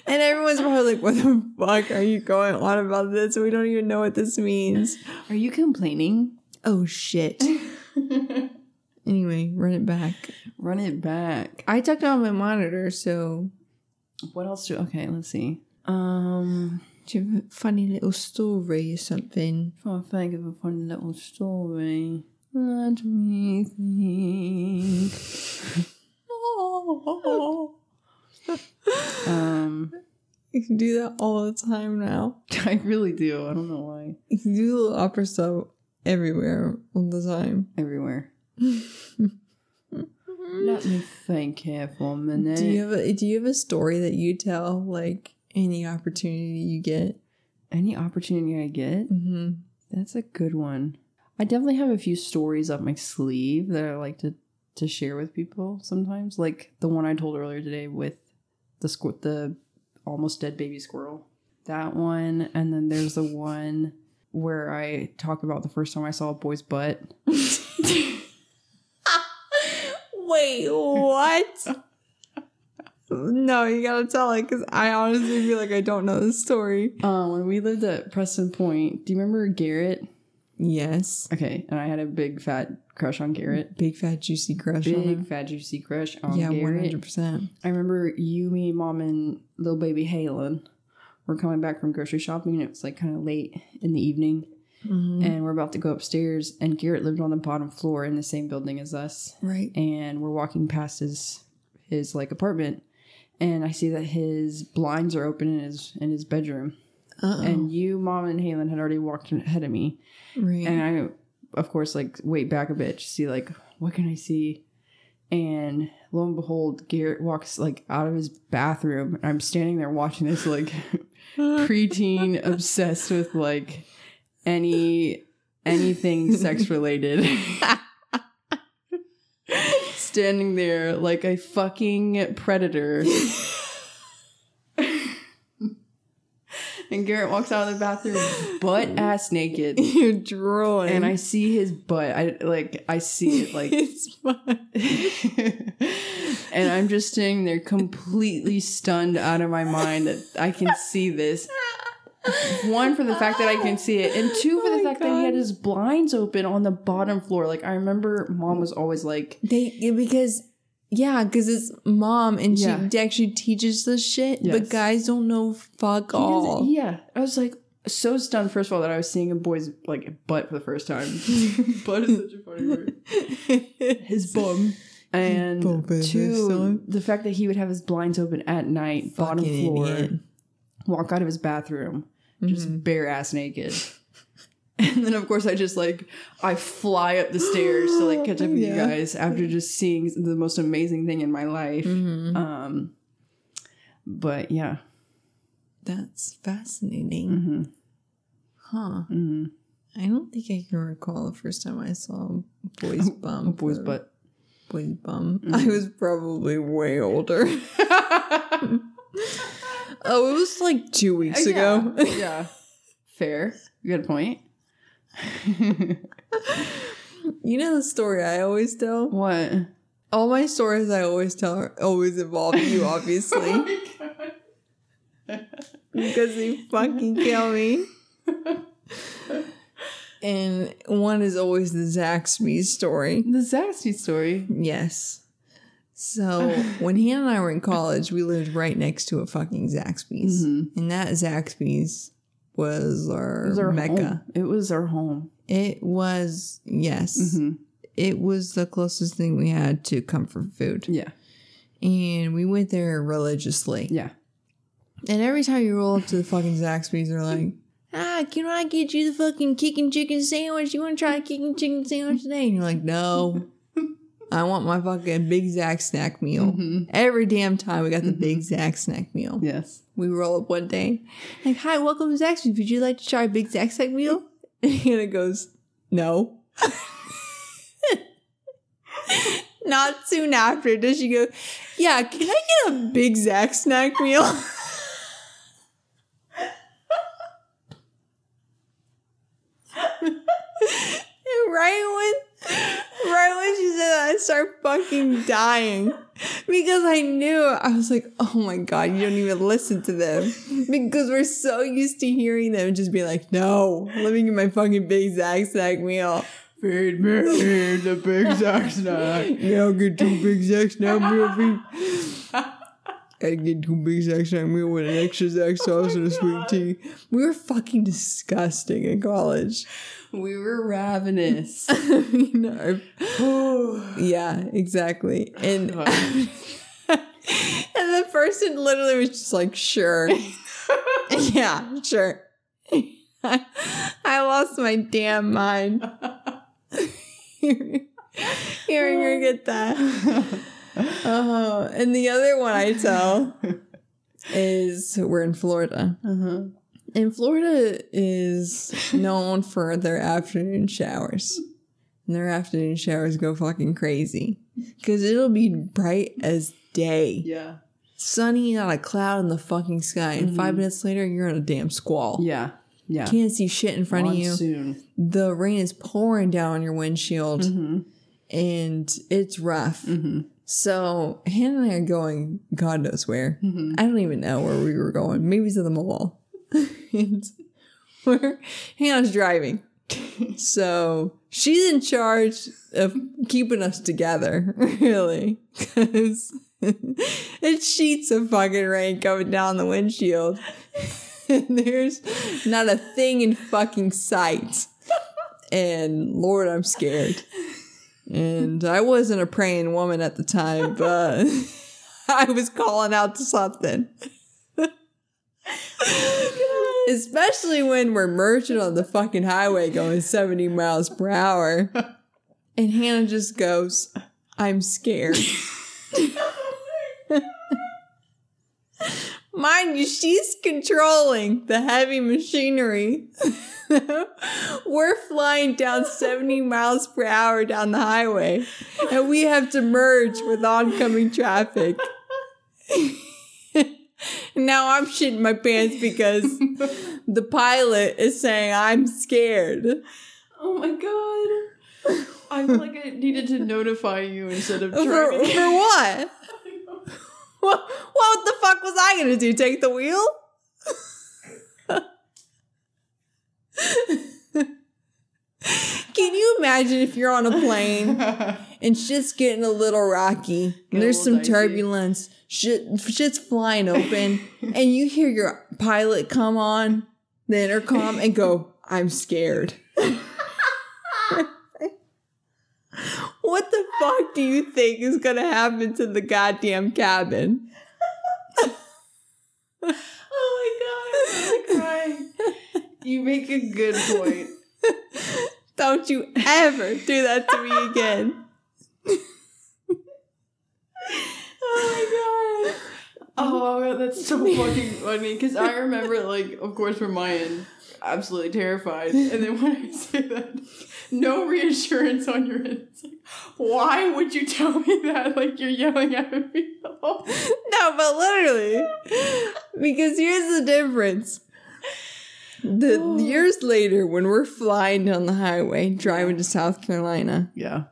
And everyone's probably like, what the fuck are you going on about this? We don't even know what this means. Are you complaining? Oh, shit. Anyway, run it back. Run it back. I tucked on my monitor, so... What else do... Okay, let's see. Um, do you have a funny little story or something? Oh, if I give a funny little story. Let me think. Oh. um, you can do that all the time now. I really do. I don't know why. You can do a little opera stuff everywhere all the time. Everywhere. Let me think here for a minute. Do you have a, do you have a story that you tell, like, any opportunity you get? Any opportunity I get? Mm-hmm. That's a good one. I definitely have a few stories up my sleeve that I like to, to share with people sometimes. Like the one I told earlier today with the squ- the almost dead baby squirrel. That one. And then there's the one where I talk about the first time I saw a boy's butt. Wait, what? No, you gotta tell it because I honestly feel like I don't know the story. Uh, when we lived at Preston Point, do you remember Garrett? Yes. Okay, and I had a big fat crush on Garrett. Big fat juicy crush big, on him. Big fat juicy crush on yeah, Garrett. Yeah, one hundred percent. I remember you, me, mom, and little baby Halen were coming back from grocery shopping, and it was like kind of late in the evening. Mm-hmm. And we're about to go upstairs, and Garrett lived on the bottom floor in the same building as us. Right. And we're walking past his his like apartment, and I see that his blinds are open in his in his bedroom. Uh-oh. And you, mom, and Halen had already walked ahead of me. Right. And I, of course, like wait back a bit to see like what can I see, and lo and behold, Garrett walks like out of his bathroom. I'm standing there watching this like preteen obsessed with like. Any, anything sex related. Standing there like a fucking predator. And Garrett walks out of the bathroom butt ass naked. You're drooling. And I see his butt. I like, I see it like. His butt. And I'm just standing there completely stunned out of my mind that I can see this. One, for the fact that I can see it, and two, for the oh fact God. that he had his blinds open on the bottom floor. Like, I remember mom was always like... they Because Yeah, because it's mom and yeah. she actually teaches this shit, yes. but guys don't know fuck he all. Yeah. I was like so stunned, first of all, that I was seeing a boy's like butt for the first time. Butt is such a funny word. His bum. And two, the fact that he would have his blinds open at night, fucking bottom floor, idiot. Walk out of his bathroom, mm-hmm. just bare ass naked. And then, of course, I just, like, I fly up the stairs to, like, catch up with yeah. you guys after just seeing the most amazing thing in my life. Mm-hmm. Um, but, yeah. That's fascinating. Mm-hmm. Huh. Mm-hmm. I don't think I can recall the first time I saw a boy's bum. A boy's butt. Boy's bum. Mm-hmm. I was probably way older. Oh, it was, like, two weeks uh, yeah. ago. Yeah. Fair. Good point. You know the story I always tell? What? All my stories I always tell are always involve you, obviously. Oh my God. Because you fucking kill me. And one is always the Zaxby's story. The Zaxby's story? Yes. So when Hannah and I were in college, we lived right next to a fucking Zaxby's. Mm-hmm. And that Zaxby's was our, it was our mecca. Home. It was our home. It was, yes. Mm-hmm. It was the closest thing we had to comfort food. Yeah. And we went there religiously. Yeah. And every time you roll up to the fucking Zaxby's, they're like, ah, can I get you the fucking kicking chicken sandwich? You want to try a kicking chicken sandwich today? And you're like, no. I want my fucking Big Zax snack meal. Mm-hmm. Every damn time we got the mm-hmm. Big Zax snack meal. Yes. We roll up one day. Like, hi, welcome to Zaxby's. Would you like to try a Big Zax snack meal? And Hannah goes, no. Not soon after does she go, yeah, can I get a Big Zax snack meal? Right when, right when she said that, I start fucking dying because I knew I was like, "Oh my God, you don't even listen to them because we're so used to hearing them just be like, no, let me get my fucking Big Zax snack meal. Feed me the Big Zax snack. Yeah, I'll get two Big Zax snack meal. I get two Big Zax snack meal with an extra Zax sauce oh and a God. Sweet tea. We were fucking disgusting in college." We were ravenous. You know. Yeah, exactly. And, and the person literally was just like, sure. Yeah, sure. I, I lost my damn mind. Hearing her get that. Uh-huh. And the other one I tell is we're in Florida. Uh-huh. And Florida is known for their afternoon showers. And their afternoon showers go fucking crazy. Because it'll be bright as day. Yeah. Sunny, not a cloud in the fucking sky. And mm-hmm. five minutes later, you're in a damn squall. Yeah. Yeah. Can't see shit in front Monsoon. Of you. The rain is pouring down on your windshield. Mm-hmm. And it's rough. Mm-hmm. So Hannah and I are going God knows where. Mm-hmm. I don't even know where we were going. Maybe it's at the mall. And we're, Hannah's driving, so she's in charge of keeping us together, really, because it's sheets of fucking rain coming down the windshield, and there's not a thing in fucking sight, and Lord, I'm scared, and I wasn't a praying woman at the time, but I was calling out to something. Oh my God. Especially when we're merging on the fucking highway going seventy miles per hour. And Hannah just goes, I'm scared. Mind you, she's controlling the heavy machinery. We're flying down seventy miles per hour down the highway. And we have to merge with oncoming traffic. Now I'm shitting my pants because the pilot is saying I'm scared. Oh my God. I feel like I needed to notify you instead of driving. For, for what? what? What the fuck was I going to do? Take the wheel? Can you imagine if you're on a plane and it's just getting a little rocky? Get There's little some dicey. turbulence. Shit, shit's flying open. And you hear your pilot come on the intercom and go, "I'm scared." What the fuck do you think is going to happen to the goddamn cabin? Oh my God, I'm going to cry. You make a good point. Don't you ever do that to me again. Oh, my God. Oh, my God, that's so fucking funny. Because I remember, like, of course, from my end, absolutely terrified. And then when I say that, no reassurance on your end. It's like, why would you tell me that? Like, you're yelling at me. No, but literally. Because here's the difference. The oh. years later, when we're flying down the highway, driving to South Carolina. Yeah.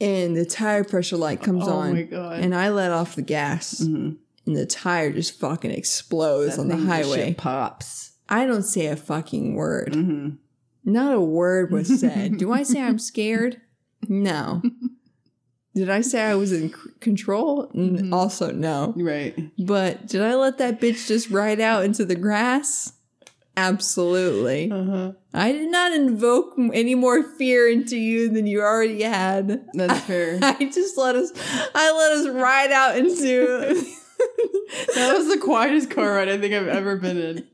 And the tire pressure light comes oh on. Oh, my God. And I let off the gas. Mm-hmm. And the tire just fucking explodes that on the highway. Shit pops. I don't say a fucking word. Mm-hmm. Not a word was said. Do I say I'm scared? No. Did I say I was in c- control? Mm-hmm. Also, no. Right. But did I let that bitch just ride out into the grass? Absolutely. Uh-huh. I did not invoke any more fear into you than you already had. That's fair. I, I just let us, I let us ride out into. That was the quietest car ride I think I've ever been in.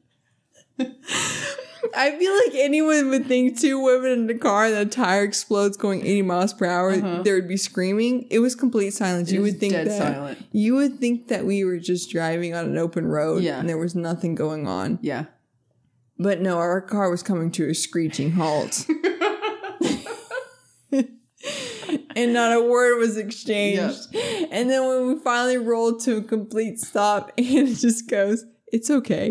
I feel like anyone would think two women in the car and the tire explodes going eighty miles per hour, uh-huh. there would be screaming. It was complete silence. It you would think dead that silent. You would think that we were just driving on an open road yeah. and there was nothing going on. Yeah. But no, our car was coming to a screeching halt. And not a word was exchanged. Yep. And then when we finally rolled to a complete stop, Hannah just goes, "It's okay."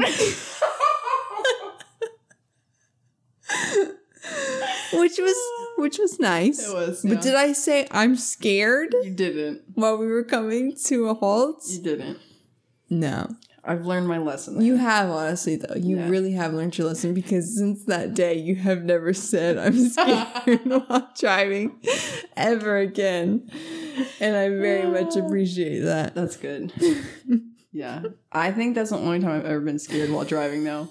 Which was which was nice. It was, yeah. But did I say I'm scared? You didn't. While we were coming to a halt? You didn't. No. I've learned my lesson. You have, honestly, though. You yeah. really have learned your lesson, because since that day, you have never said I'm scared while driving ever again. And I very much appreciate that. That's good. Yeah. I think that's the only time I've ever been scared while driving, though.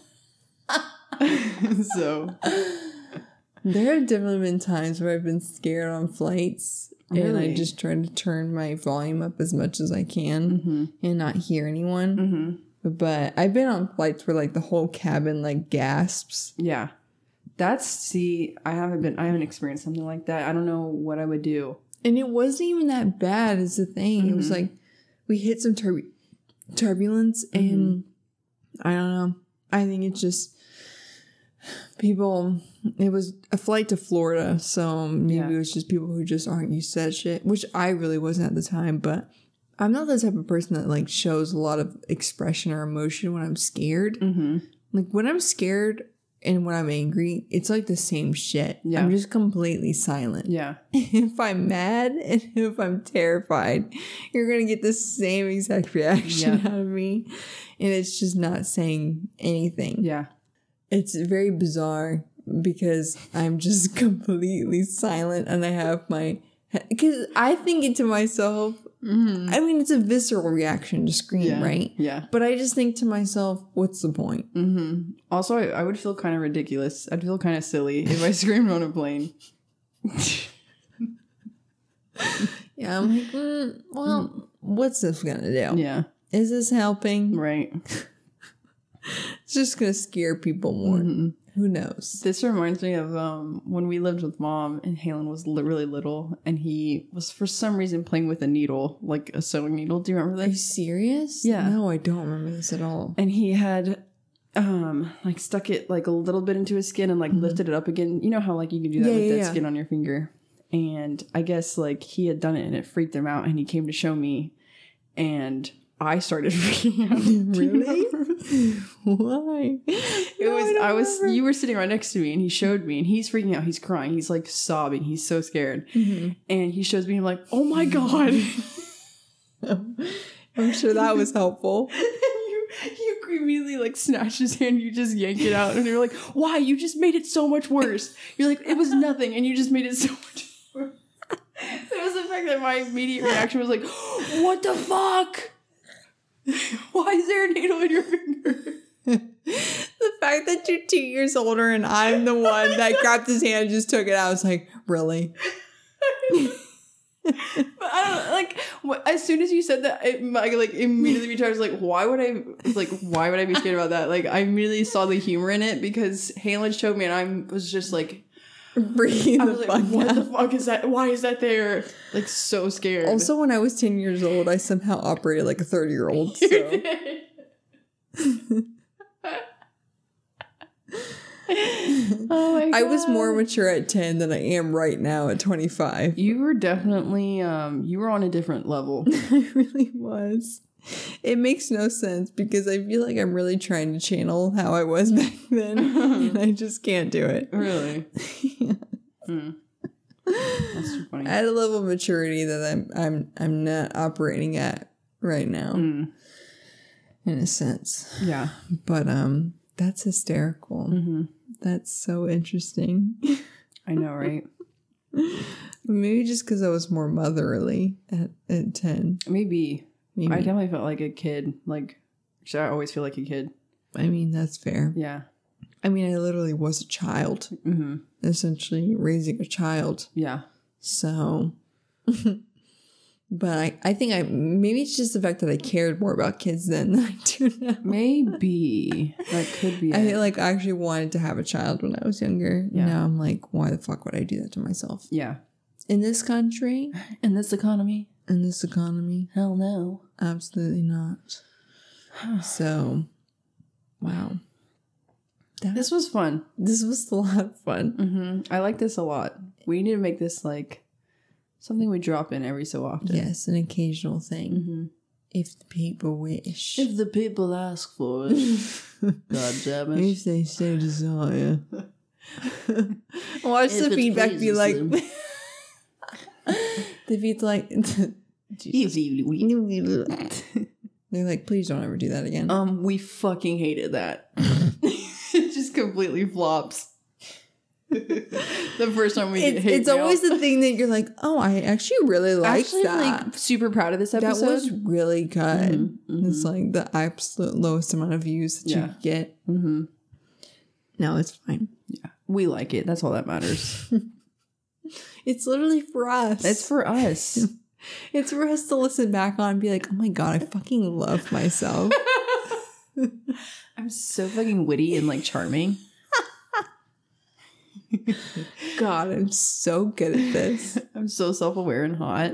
So... There have definitely been times where I've been scared on flights, really? And I just try to turn my volume up as much as I can mm-hmm. and not hear anyone. Mm-hmm. But I've been on flights where like the whole cabin like gasps. Yeah, that's see, I haven't been, I haven't experienced something like that. I don't know what I would do. And it wasn't even that bad, is the thing. Mm-hmm. It was like we hit some tur- turbulence, mm-hmm. and I don't know. I think it's just. People, it was a flight to Florida, so maybe yeah. it was just people who just aren't used to that shit, which I really wasn't at the time, but I'm not the type of person that, like, shows a lot of expression or emotion when I'm scared. Mm-hmm. Like, when I'm scared and when I'm angry, it's, like, the same shit. Yeah. I'm just completely silent. Yeah. If I'm mad and if I'm terrified, you're going to get the same exact reaction yeah. out of me, and it's just not saying anything. Yeah. It's very bizarre because I'm just completely silent and I have my... Because I think it to myself... Mm-hmm. I mean, it's a visceral reaction to scream, yeah, right? Yeah. But I just think to myself, what's the point? Mm-hmm. Also, I, I would feel kind of ridiculous. I'd feel kind of silly if I screamed on a plane. Yeah, I'm like, mm, well, what's this going to do? Yeah. Is this helping? Right. It's just going to scare people more. Mm-hmm. Who knows? This reminds me of um, when we lived with Mom and Halen was li- really little, and he was for some reason playing with a needle, like a sewing needle. Do you remember that? Are you serious? Yeah. No, I don't remember this at all. And he had um, like stuck it like a little bit into his skin and like mm-hmm. lifted it up again. You know how like you can do that yeah, with yeah, dead yeah. skin on your finger. And I guess like he had done it and it freaked him out, and he came to show me, and I started freaking out. Really? Why? It no, was I, I was remember. You were sitting right next to me, and he showed me, and he's freaking out. He's crying. He's like sobbing. He's so scared. Mm-hmm. And he shows me. I'm like, oh my God. I'm sure that was helpful. you, you immediately like snatched his hand, you just yanked it out, and you're like, why? You just made it so much worse. You're like, it was nothing, and you just made it so much worse. It was the fact that my immediate reaction was like, what the fuck? Why is there a needle in your finger? The fact that you're two years older and I'm the one that grabbed his hand and just took it out, I was like, really? But I don't like. As soon as you said that, it, I like immediately returned. I was like, "Why would I? Like, why would I be scared about that?" Like, I immediately saw the humor in it because Halen showed me, and I was just like, "Breathing I was the like, fuck what out. The fuck is that? Why is that there?" Like, so scared. Also, when I was ten years old, I somehow operated like a thirty-year-old. So. Oh my God. I was more mature at ten than I am right now at twenty-five. You were definitely, um, you were on a different level. I really was. It makes no sense because I feel like I'm really trying to channel how I was back then, and I just can't do it. Really? Yeah. Mm. That's too funny. At a level of maturity that I'm, I'm, I'm not operating at right now, mm. in a sense. Yeah. But um, that's hysterical. Mm-hmm. That's so interesting. I know, right? Maybe just because I was more motherly at, at ten. Maybe. Maybe. I definitely felt like a kid. Like, should I always feel like a kid? I mean, that's fair. Yeah. I mean, I literally was a child. Mm-hmm. Essentially raising a child. Yeah. So, but I, I think I, maybe it's just the fact that I cared more about kids then than I do now. Maybe. That could be I it. Feel like I actually wanted to have a child when I was younger. Yeah. Now I'm like, why the fuck would I do that to myself? Yeah. In this country? In this economy? In this economy? Hell no. Absolutely not. So, wow. That, this was fun. This was a lot of fun. Mm-hmm. I like this a lot. We need to make this like... something we drop in every so often. Yes, an occasional thing. Mm-hmm. If the people wish. If the people ask for it. God damn it. If they so desire. Watch if the feedback be like... the feed's like... They're like, please don't ever do that again. Um, we fucking hated that. It just completely flops. The first time we it, hate it's mail. Always the thing that you're like, oh, I actually really liked actually, that. Actually, like, super proud of this episode. That was really good. Mm-hmm, mm-hmm. It's like the absolute lowest amount of views that yeah. you get. Mm-hmm. No, it's fine. Yeah, we like it. That's all that matters. It's literally for us. It's for us. It's for us to listen back on and be like, oh my God, I fucking love myself. I'm so fucking witty and like charming. God, I'm so good at this. I'm so self-aware and hot.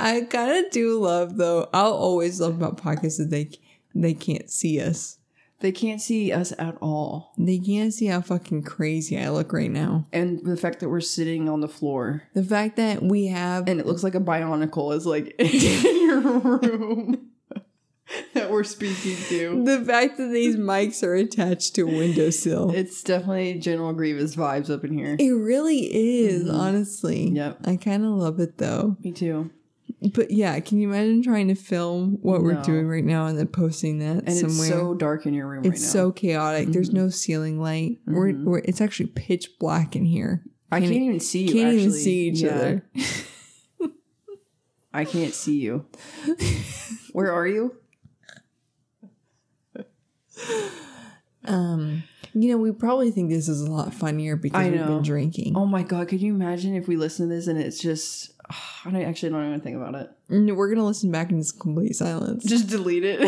I kind of do love, though. I'll always love about podcasts that they they can't see us. They can't see us at all. They can't see how fucking crazy I look right now. And the fact that we're sitting on the floor. The fact that we have... and it looks like a bionicle is like in your room. That we're speaking to. The fact that these mics are attached to a windowsill. It's definitely General Grievous vibes up in here. It really is, mm-hmm. honestly. Yep. I kind of love it, though. Me too. But yeah, can you imagine trying to film what no. we're doing right now and then posting that and somewhere? It's so dark in your room it's right now. It's so chaotic. Mm-hmm. There's no ceiling light. Mm-hmm. We're, we're, it's actually pitch black in here. I can't, can't even see you, can't actually. Even see each yeah. other. I can't see you. Where are you? Um, you know, we probably think this is a lot funnier because I know. We've been drinking. Oh my God, could you imagine if we listen to this and it's just uh, I don't, actually don't even think about it. No, we're gonna listen back in just complete silence. Just delete it.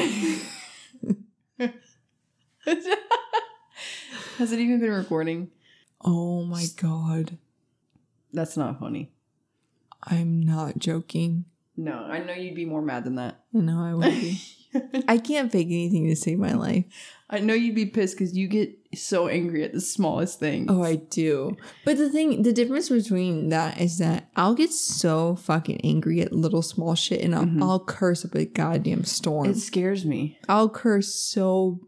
Has it even been recording? Oh my God. That's not funny. I'm not joking. No, I know you'd be more mad than that. No, I would be. I can't fake anything to save my life. I know you'd be pissed because you get so angry at the smallest thing. Oh, I do. But the thing, the difference between that is that I'll get so fucking angry at little small shit and I'll, mm-hmm. I'll curse up a goddamn storm. It scares me. I'll curse so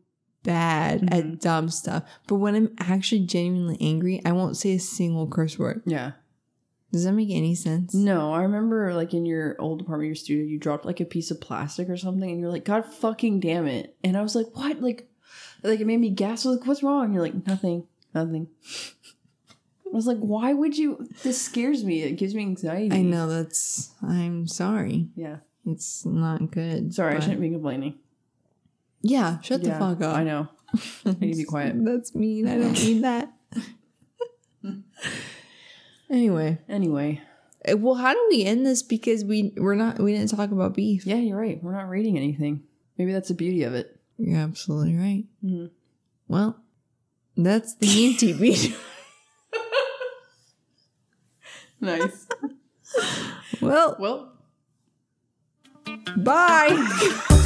bad mm-hmm. at dumb stuff. But when I'm actually genuinely angry, I won't say a single curse word. Yeah. Does that make any sense? No, I remember like in your old apartment, your studio, you dropped like a piece of plastic or something and you're like, God fucking damn it. And I was like, what? Like, like it made me gasp. I was like, what's wrong? And you're like, nothing, nothing. I was like, why would you? This scares me. It gives me anxiety. I know that's, I'm sorry. Yeah. It's not good. Sorry, but... I shouldn't be complaining. Yeah, shut yeah, the fuck up. I know. I need to be quiet. That's mean. I don't need that. Anyway. Anyway. Well, how do we end this? Because we we're not we didn't talk about beef. Yeah, you're right. We're not rating anything. Maybe that's the beauty of it. You're absolutely right. Mm-hmm. Well, that's the U T B. Nice. Well. Well. Bye.